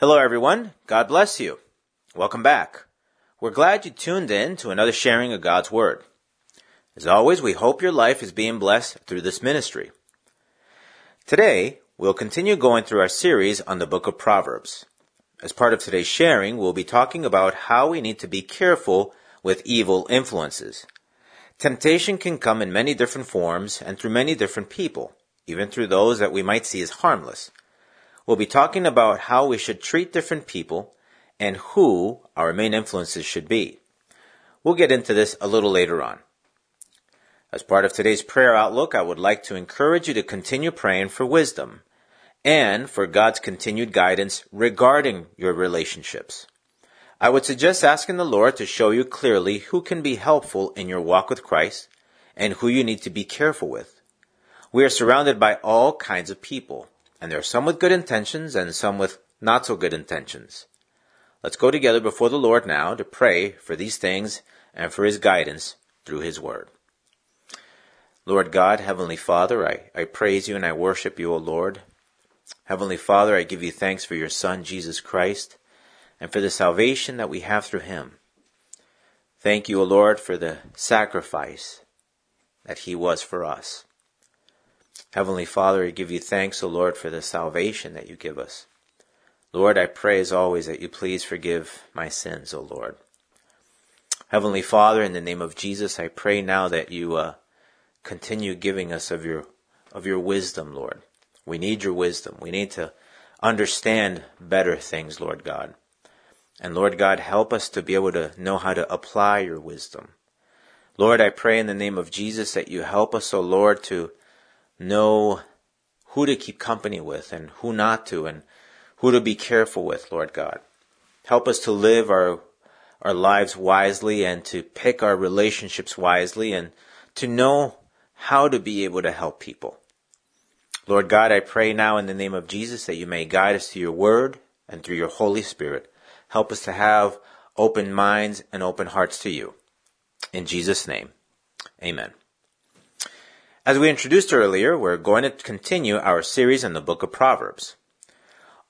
Hello, everyone. God bless you. Welcome back. We're glad you tuned in to another sharing of God's Word. As always, we hope your life is being blessed through this ministry. Today, we'll continue going through our series on the book of Proverbs. As part of today's sharing, we'll be talking about how we need to be careful with evil influences. Temptation can come in many different forms and through many different people, even through those that we might see as harmless. We'll be talking about how we should treat different people and who our main influences should be. We'll get into this a little later on. As part of today's prayer outlook, I would like to encourage you to continue praying for wisdom and for God's continued guidance regarding your relationships. I would suggest asking the Lord to show you clearly who can be helpful in your walk with Christ and who you need to be careful with. We are surrounded by all kinds of people, and there are some with good intentions and some with not so good intentions. Let's go together before the Lord now to pray for these things and for His guidance through His Word. Lord God, Heavenly Father, I praise you and I worship you, O Lord. Heavenly Father, I give you thanks for your Son, Jesus Christ, and for the salvation that we have through Him. Thank you, O Lord, for the sacrifice that He was for us. Heavenly Father, I give you thanks, O Lord, for the salvation that you give us. Lord, I pray as always that you please forgive my sins, O Lord. Heavenly Father, in the name of Jesus, I pray now that you continue giving us of your wisdom, Lord. We need your wisdom. We need to understand better things, Lord God. And Lord God, help us to be able to know how to apply your wisdom. Lord, I pray in the name of Jesus that you help us, O Lord, to know who to keep company with and who not to, and who to be careful with, Lord God. Help us to live our lives wisely and to pick our relationships wisely and to know how to be able to help people. Lord God, I pray now in the name of Jesus that you may guide us through your word and through your Holy Spirit. Help us to have open minds and open hearts to you. In Jesus' name, amen. As we introduced earlier, we're going to continue our series on the book of Proverbs.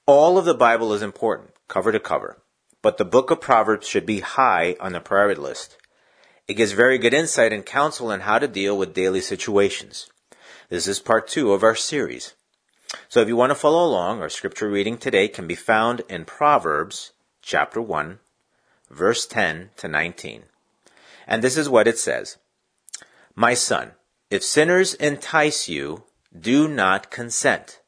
All of the Bible is important, cover to cover, but the book of Proverbs should be high on the priority list. It gives very good insight and counsel on how to deal with daily situations. This is part 2 of our series. So if you want to follow along, our scripture reading today can be found in Proverbs chapter 1, verse 10 to 19. And this is what it says. My son, if sinners entice you, do not consent.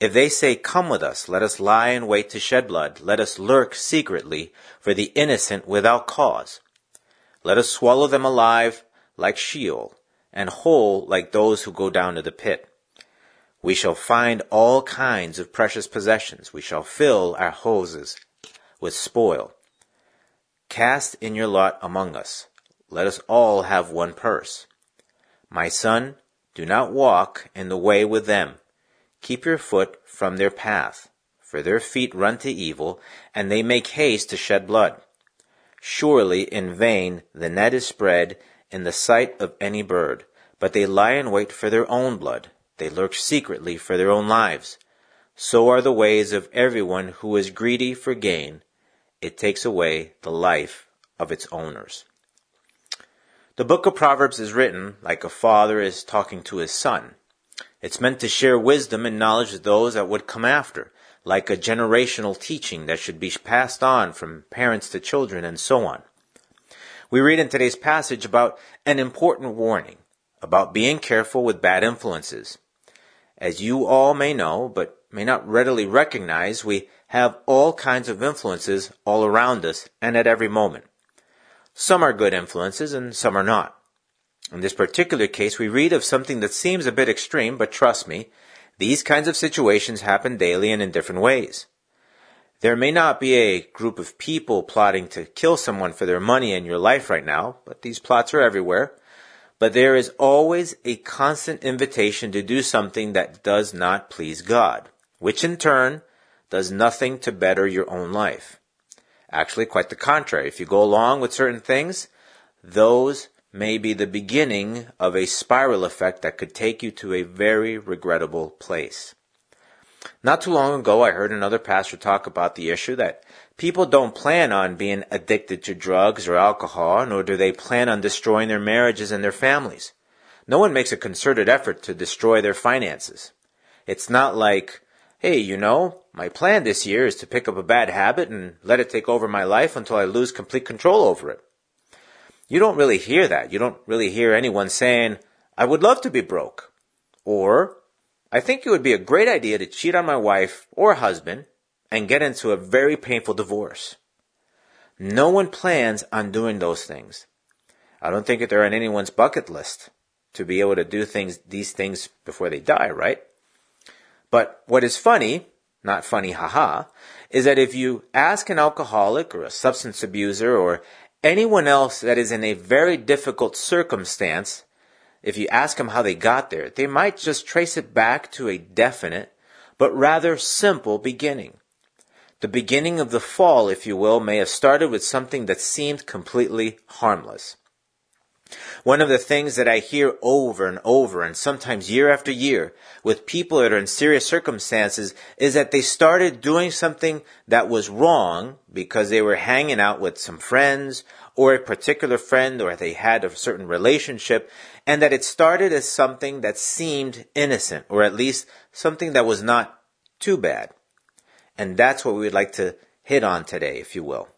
If they say, come with us, let us lie in wait to shed blood. Let us lurk secretly for the innocent without cause. Let us swallow them alive like Sheol, and whole like those who go down to the pit. We shall find all kinds of precious possessions. We shall fill our houses with spoil. Cast in your lot among us. Let us all have one purse. My son, do not walk in the way with them. Keep your foot from their path, for their feet run to evil, and they make haste to shed blood. Surely in vain the net is spread in the sight of any bird, but they lie in wait for their own blood. They lurk secretly for their own lives. So are the ways of everyone who is greedy for gain. It takes away the life of its owners. The book of Proverbs is written like a father is talking to his son. It's meant to share wisdom and knowledge to those that would come after, like a generational teaching that should be passed on from parents to children and so on. We read in today's passage about an important warning, about being careful with bad influences. As you all may know, but may not readily recognize, we have all kinds of influences all around us and at every moment. Some are good influences and some are not. In this particular case, we read of something that seems a bit extreme, but trust me, these kinds of situations happen daily and in different ways. There may not be a group of people plotting to kill someone for their money in your life right now, but these plots are everywhere. But there is always a constant invitation to do something that does not please God, which in turn does nothing to better your own life. Actually, quite the contrary. If you go along with certain things, those may be the beginning of a spiral effect that could take you to a very regrettable place. Not too long ago, I heard another pastor talk about the issue that people don't plan on being addicted to drugs or alcohol, nor do they plan on destroying their marriages and their families. No one makes a concerted effort to destroy their finances. It's not like, hey, you know, my plan this year is to pick up a bad habit and let it take over my life until I lose complete control over it. You don't really hear that. You don't really hear anyone saying, I would love to be broke. Or, I think it would be a great idea to cheat on my wife or husband and get into a very painful divorce. No one plans on doing those things. I don't think that they're on anyone's bucket list to be able to do these things before they die, right? But what is funny, not funny, haha, is that if you ask an alcoholic or a substance abuser or anyone else that is in a very difficult circumstance, if you ask them how they got there, they might just trace it back to a definite but rather simple beginning. The beginning of the fall, if you will, may have started with something that seemed completely harmless. One of the things that I hear over and over, and sometimes year after year, with people that are in serious circumstances is that they started doing something that was wrong because they were hanging out with some friends or a particular friend, or they had a certain relationship, and that it started as something that seemed innocent, or at least something that was not too bad. And that's what we would like to hit on today, if you will.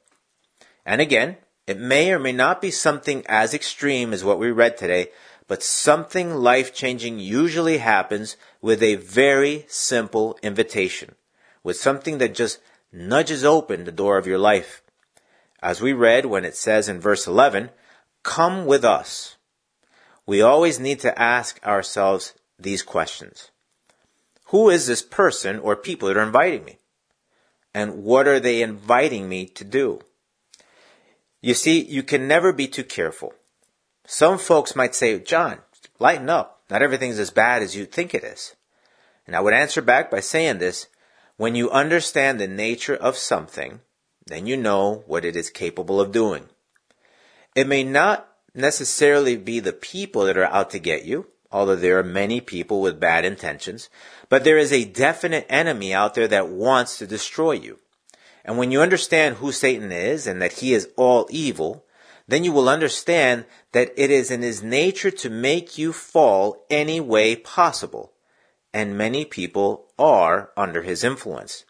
And again, it may or may not be something as extreme as what we read today, but something life-changing usually happens with a very simple invitation, with something that just nudges open the door of your life. As we read when it says in verse 11, "Come with us." We always need to ask ourselves these questions. Who is this person or people that are inviting me? And what are they inviting me to do? You see, you can never be too careful. Some folks might say, John, lighten up. Not everything's as bad as you think it is. And I would answer back by saying this. When you understand the nature of something, then you know what it is capable of doing. It may not necessarily be the people that are out to get you, although there are many people with bad intentions, but there is a definite enemy out there that wants to destroy you. And when you understand who Satan is and that he is all evil, then you will understand that it is in his nature to make you fall any way possible. And many people are under his influence.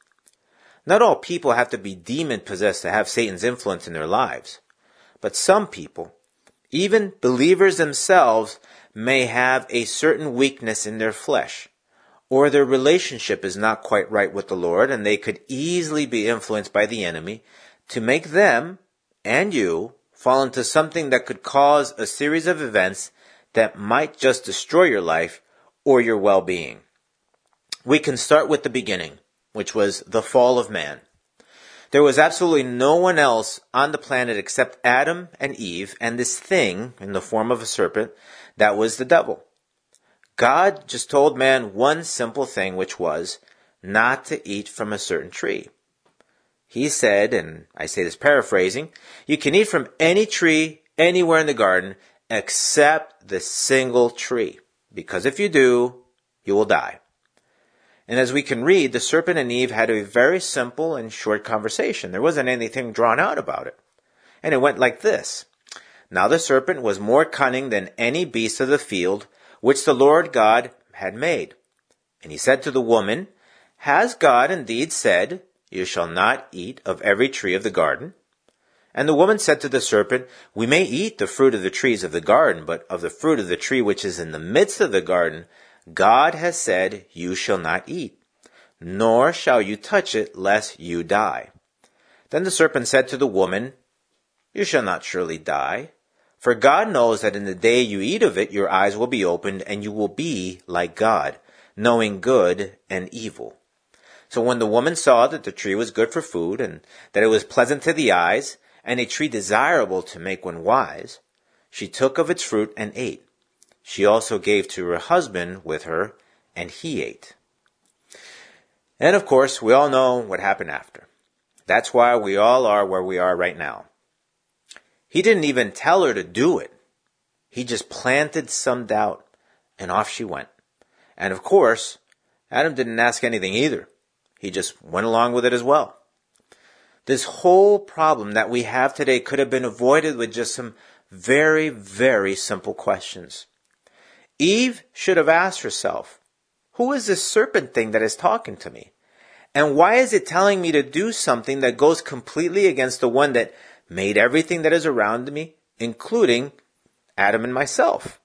Not all people have to be demon-possessed to have Satan's influence in their lives. But some people, even believers themselves, may have a certain weakness in their flesh, or their relationship is not quite right with the Lord, and they could easily be influenced by the enemy to make them and you fall into something that could cause a series of events that might just destroy your life or your well-being. We can start with the beginning, which was the fall of man. There was absolutely no one else on the planet except Adam and Eve and this thing in the form of a serpent that was the devil. God just told man one simple thing, which was not to eat from a certain tree. He said, and I say this paraphrasing, you can eat from any tree anywhere in the garden except the single tree, because if you do, you will die. And as we can read, the serpent and Eve had a very simple and short conversation. There wasn't anything drawn out about it. And it went like this. Now the serpent was more cunning than any beast of the field, which the Lord God had made. And he said to the woman, Has God indeed said, You shall not eat of every tree of the garden? And the woman said to the serpent, We may eat the fruit of the trees of the garden, but of the fruit of the tree which is in the midst of the garden, God has said, You shall not eat, nor shall you touch it, lest you die. Then the serpent said to the woman, You shall not surely die. For God knows that in the day you eat of it, your eyes will be opened, and you will be like God, knowing good and evil. So when the woman saw that the tree was good for food, and that it was pleasant to the eyes, and a tree desirable to make one wise, she took of its fruit and ate. She also gave to her husband with her, and he ate. And of course, we all know what happened after. That's why we all are where we are right now. He didn't even tell her to do it. He just planted some doubt, and off she went. And of course, Adam didn't ask anything either. He just went along with it as well. This whole problem that we have today could have been avoided with just some very, very simple questions. Eve should have asked herself, who is this serpent thing that is talking to me? And why is it telling me to do something that goes completely against the one that made everything that is around me, including Adam and myself?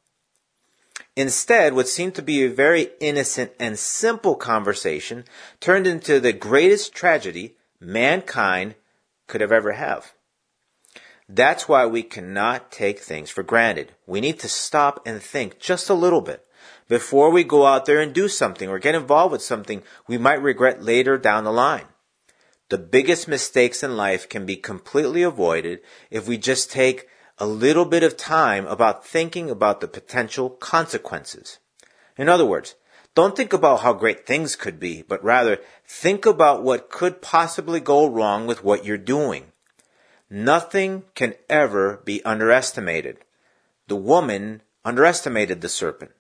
Instead, what seemed to be a very innocent and simple conversation turned into the greatest tragedy mankind could have ever have. That's why we cannot take things for granted. We need to stop and think just a little bit before we go out there and do something or get involved with something we might regret later down the line. The biggest mistakes in life can be completely avoided if we just take a little bit of time about thinking about the potential consequences. In other words, don't think about how great things could be, but rather think about what could possibly go wrong with what you're doing. Nothing can ever be underestimated. The woman underestimated the serpent.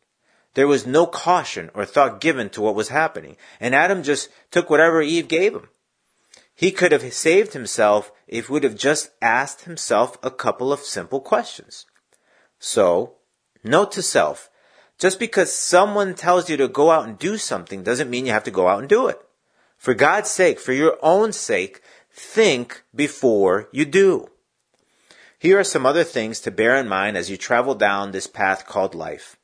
There was no caution or thought given to what was happening, and Adam just took whatever Eve gave him. He could have saved himself if he would have just asked himself a couple of simple questions. So, note to self, just because someone tells you to go out and do something doesn't mean you have to go out and do it. For God's sake, for your own sake, think before you do. Here are some other things to bear in mind as you travel down this path called life.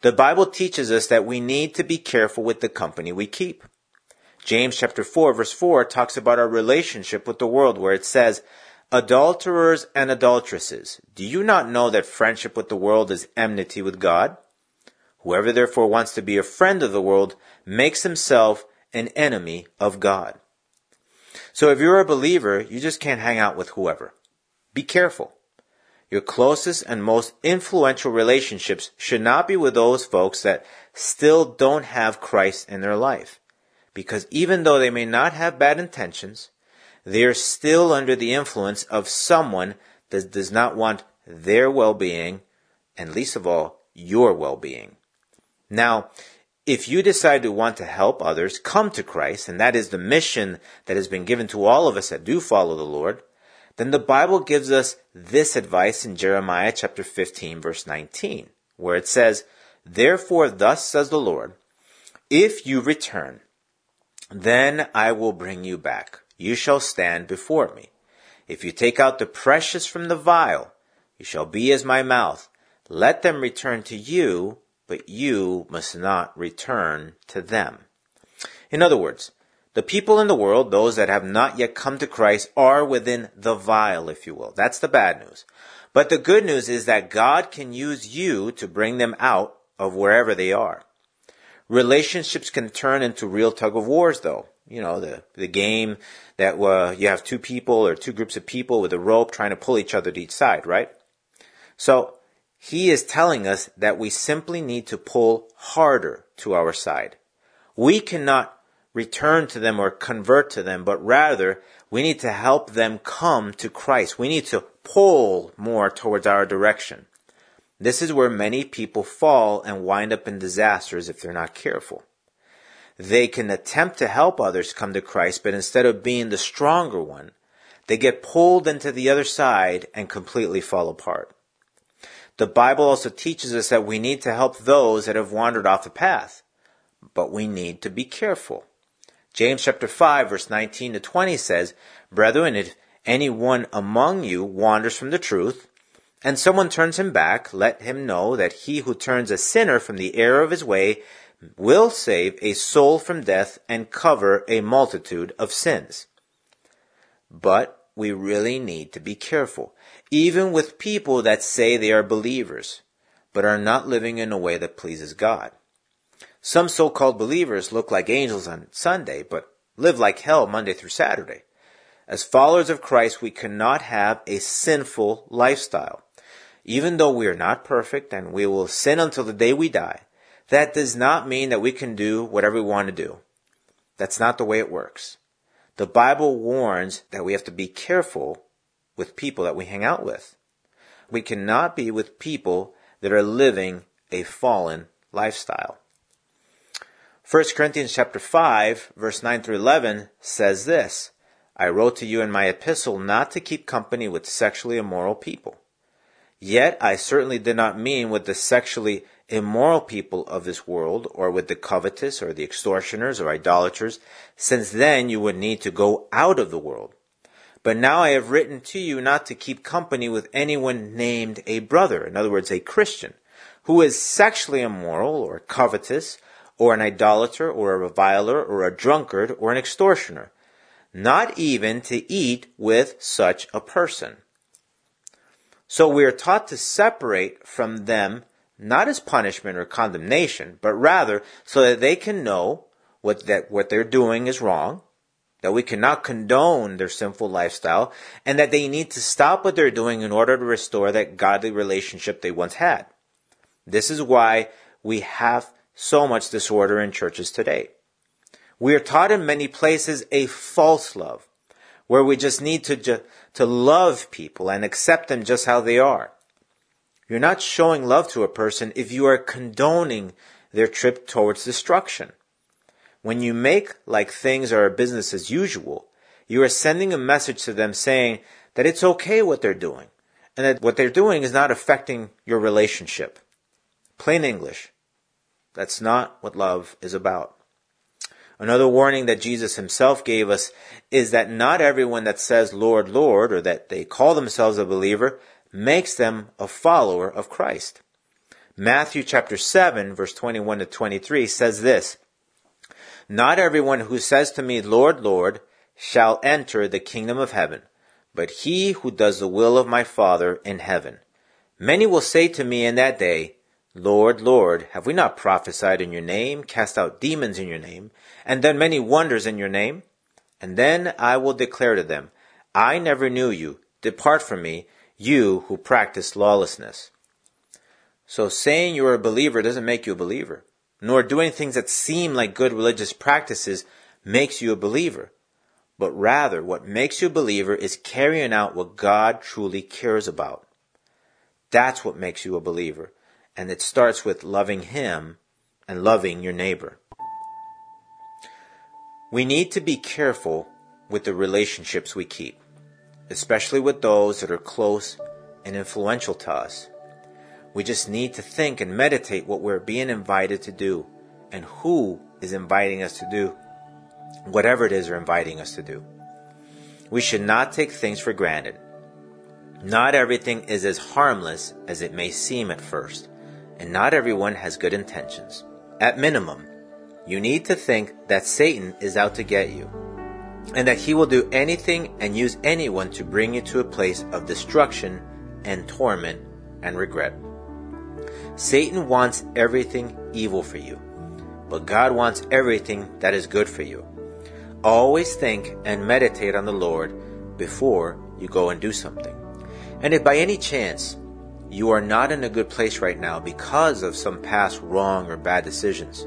The Bible teaches us that we need to be careful with the company we keep. James chapter 4 verse 4 talks about our relationship with the world, where it says, "Adulterers and adulteresses, do you not know that friendship with the world is enmity with God? Whoever therefore wants to be a friend of the world makes himself an enemy of God." So if you're a believer, you just can't hang out with whoever. Be careful. Your closest and most influential relationships should not be with those folks that still don't have Christ in their life. Because even though they may not have bad intentions, they are still under the influence of someone that does not want their well-being, and least of all, your well-being. Now, if you decide to want to help others come to Christ, and that is the mission that has been given to all of us that do follow the Lord, then the Bible gives us this advice in Jeremiah chapter 15, verse 19, where it says, "Therefore thus says the Lord, if you return, then I will bring you back. You shall stand before me. If you take out the precious from the vile, you shall be as my mouth. Let them return to you, but you must not return to them." In other words, the people in the world, those that have not yet come to Christ, are within the vile, if you will. That's the bad news. But the good news is that God can use you to bring them out of wherever they are. Relationships can turn into real tug of wars, though. You know, the game that you have two people or two groups of people with a rope trying to pull each other to each side, right? So he is telling us that we simply need to pull harder to our side. We cannot return to them or convert to them, but rather we need to help them come to Christ. We need to pull more towards our direction. This is where many people fall and wind up in disasters if they're not careful. They can attempt to help others come to Christ, but instead of being the stronger one, they get pulled into the other side and completely fall apart. The Bible also teaches us that we need to help those that have wandered off the path, but we need to be careful. James chapter 5, verse 19 to 20 says, "Brethren, if anyone among you wanders from the truth, and someone turns him back, let him know that he who turns a sinner from the error of his way will save a soul from death and cover a multitude of sins." But we really need to be careful, even with people that say they are believers, but are not living in a way that pleases God. Some so-called believers look like angels on Sunday, but live like hell Monday through Saturday. As followers of Christ, we cannot have a sinful lifestyle. Even though we are not perfect and we will sin until the day we die, that does not mean that we can do whatever we want to do. That's not the way it works. The Bible warns that we have to be careful with people that we hang out with. We cannot be with people that are living a fallen lifestyle. 1 Corinthians chapter 5, verse 9 through 11 says this, I wrote to you in my epistle not to keep company with sexually immoral people. Yet I certainly did not mean with the sexually immoral people of this world, or with the covetous, or the extortioners, or idolaters, since then you would need to go out of the world. But now I have written to you not to keep company with anyone named a brother, in other words, a Christian, who is sexually immoral, or covetous, or an idolater, or a reviler, or a drunkard, or an extortioner, not even to eat with such a person. So we are taught to separate from them, not as punishment or condemnation, but rather so that they can know what they're doing is wrong, that we cannot condone their sinful lifestyle, and that they need to stop what they're doing in order to restore that godly relationship they once had. This is why we have so much disorder in churches today. We are taught in many places a false love, where we just need to love people and accept them just how they are. You're not showing love to a person if you are condoning their trip towards destruction. When you make like things are business as usual, you are sending a message to them saying that it's okay what they're doing, and that what they're doing is not affecting your relationship. Plain English. That's not what love is about. Another warning that Jesus himself gave us is that not everyone that says, Lord, Lord, or that they call themselves a believer, makes them a follower of Christ. Matthew chapter 7, verse 21 to 23 says this, Not everyone who says to me, Lord, Lord, shall enter the kingdom of heaven, but he who does the will of my Father in heaven. Many will say to me in that day, Lord, Lord, have we not prophesied in your name, cast out demons in your name, and done many wonders in your name? And then I will declare to them, I never knew you. Depart from me, you who practice lawlessness. So saying you're a believer doesn't make you a believer, nor doing things that seem like good religious practices makes you a believer. But rather, what makes you a believer is carrying out what God truly cares about. That's what makes you a believer. And it starts with loving Him and loving your neighbor. We need to be careful with the relationships we keep, especially with those that are close and influential to us. We just need to think and meditate what we're being invited to do and who is inviting us to do whatever it is they're inviting us to do. We should not take things for granted. Not everything is as harmless as it may seem at first. And not everyone has good intentions. At minimum, you need to think that Satan is out to get you, and that he will do anything and use anyone to bring you to a place of destruction and torment and regret. Satan wants everything evil for you, but God wants everything that is good for you. Always think and meditate on the Lord before you go and do something. And if by any chance you are not in a good place right now because of some past wrong or bad decisions,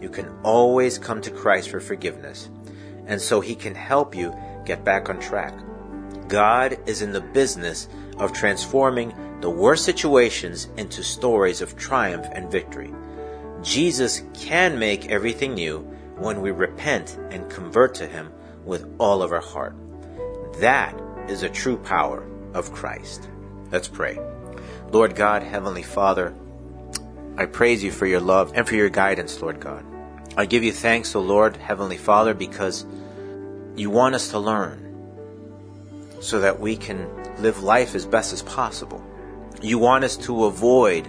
you can always come to Christ for forgiveness, and so He can help you get back on track. God is in the business of transforming the worst situations into stories of triumph and victory. Jesus can make everything new when we repent and convert to Him with all of our heart. That is the true power of Christ. Let's pray. Lord God, Heavenly Father, I praise you for your love and for your guidance, Lord God. I give you thanks, O Lord, Heavenly Father, because you want us to learn so that we can live life as best as possible. You want us to avoid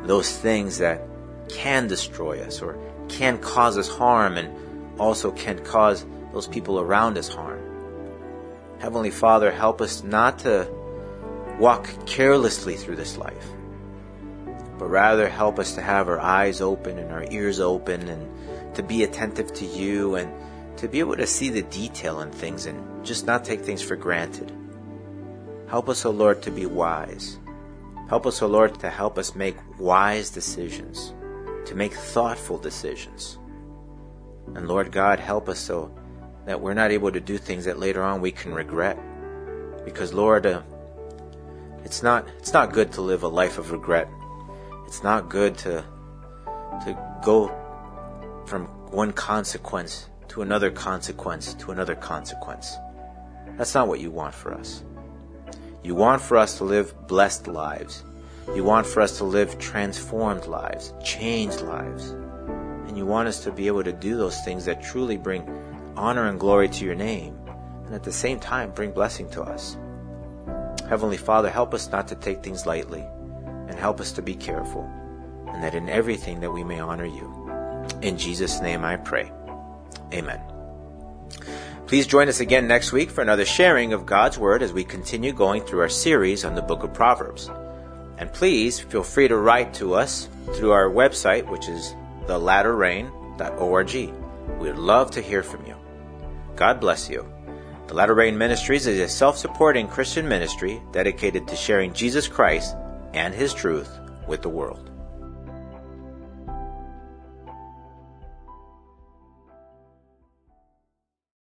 those things that can destroy us or can cause us harm and also can cause those people around us harm. Heavenly Father, help us not to walk carelessly through this life, but rather help us to have our eyes open and our ears open and to be attentive to you and to be able to see the detail in things and just not take things for granted. Help us, O Lord, to be wise. Help us, O Lord, to help us make wise decisions, to make thoughtful decisions. And Lord God, help us so that we're not able to do things that later on we can regret. Because Lord, it's not good to live a life of regret. It's not good to go from one consequence to another consequence to another consequence. That's not what you want for us. You want for us to live blessed lives. You want for us to live transformed lives, changed lives. And you want us to be able to do those things that truly bring honor and glory to your name, and at the same time bring blessing to us. Heavenly Father, help us not to take things lightly, and help us to be careful, and that in everything that we may honor you. In Jesus' name I pray. Amen. Please join us again next week for another sharing of God's Word as we continue going through our series on the book of Proverbs. And please feel free to write to us through our website, which is thelatterrain.org. We would love to hear from you. God bless you. The Latter Rain Ministries is a self-supporting Christian ministry dedicated to sharing Jesus Christ and His truth with the world.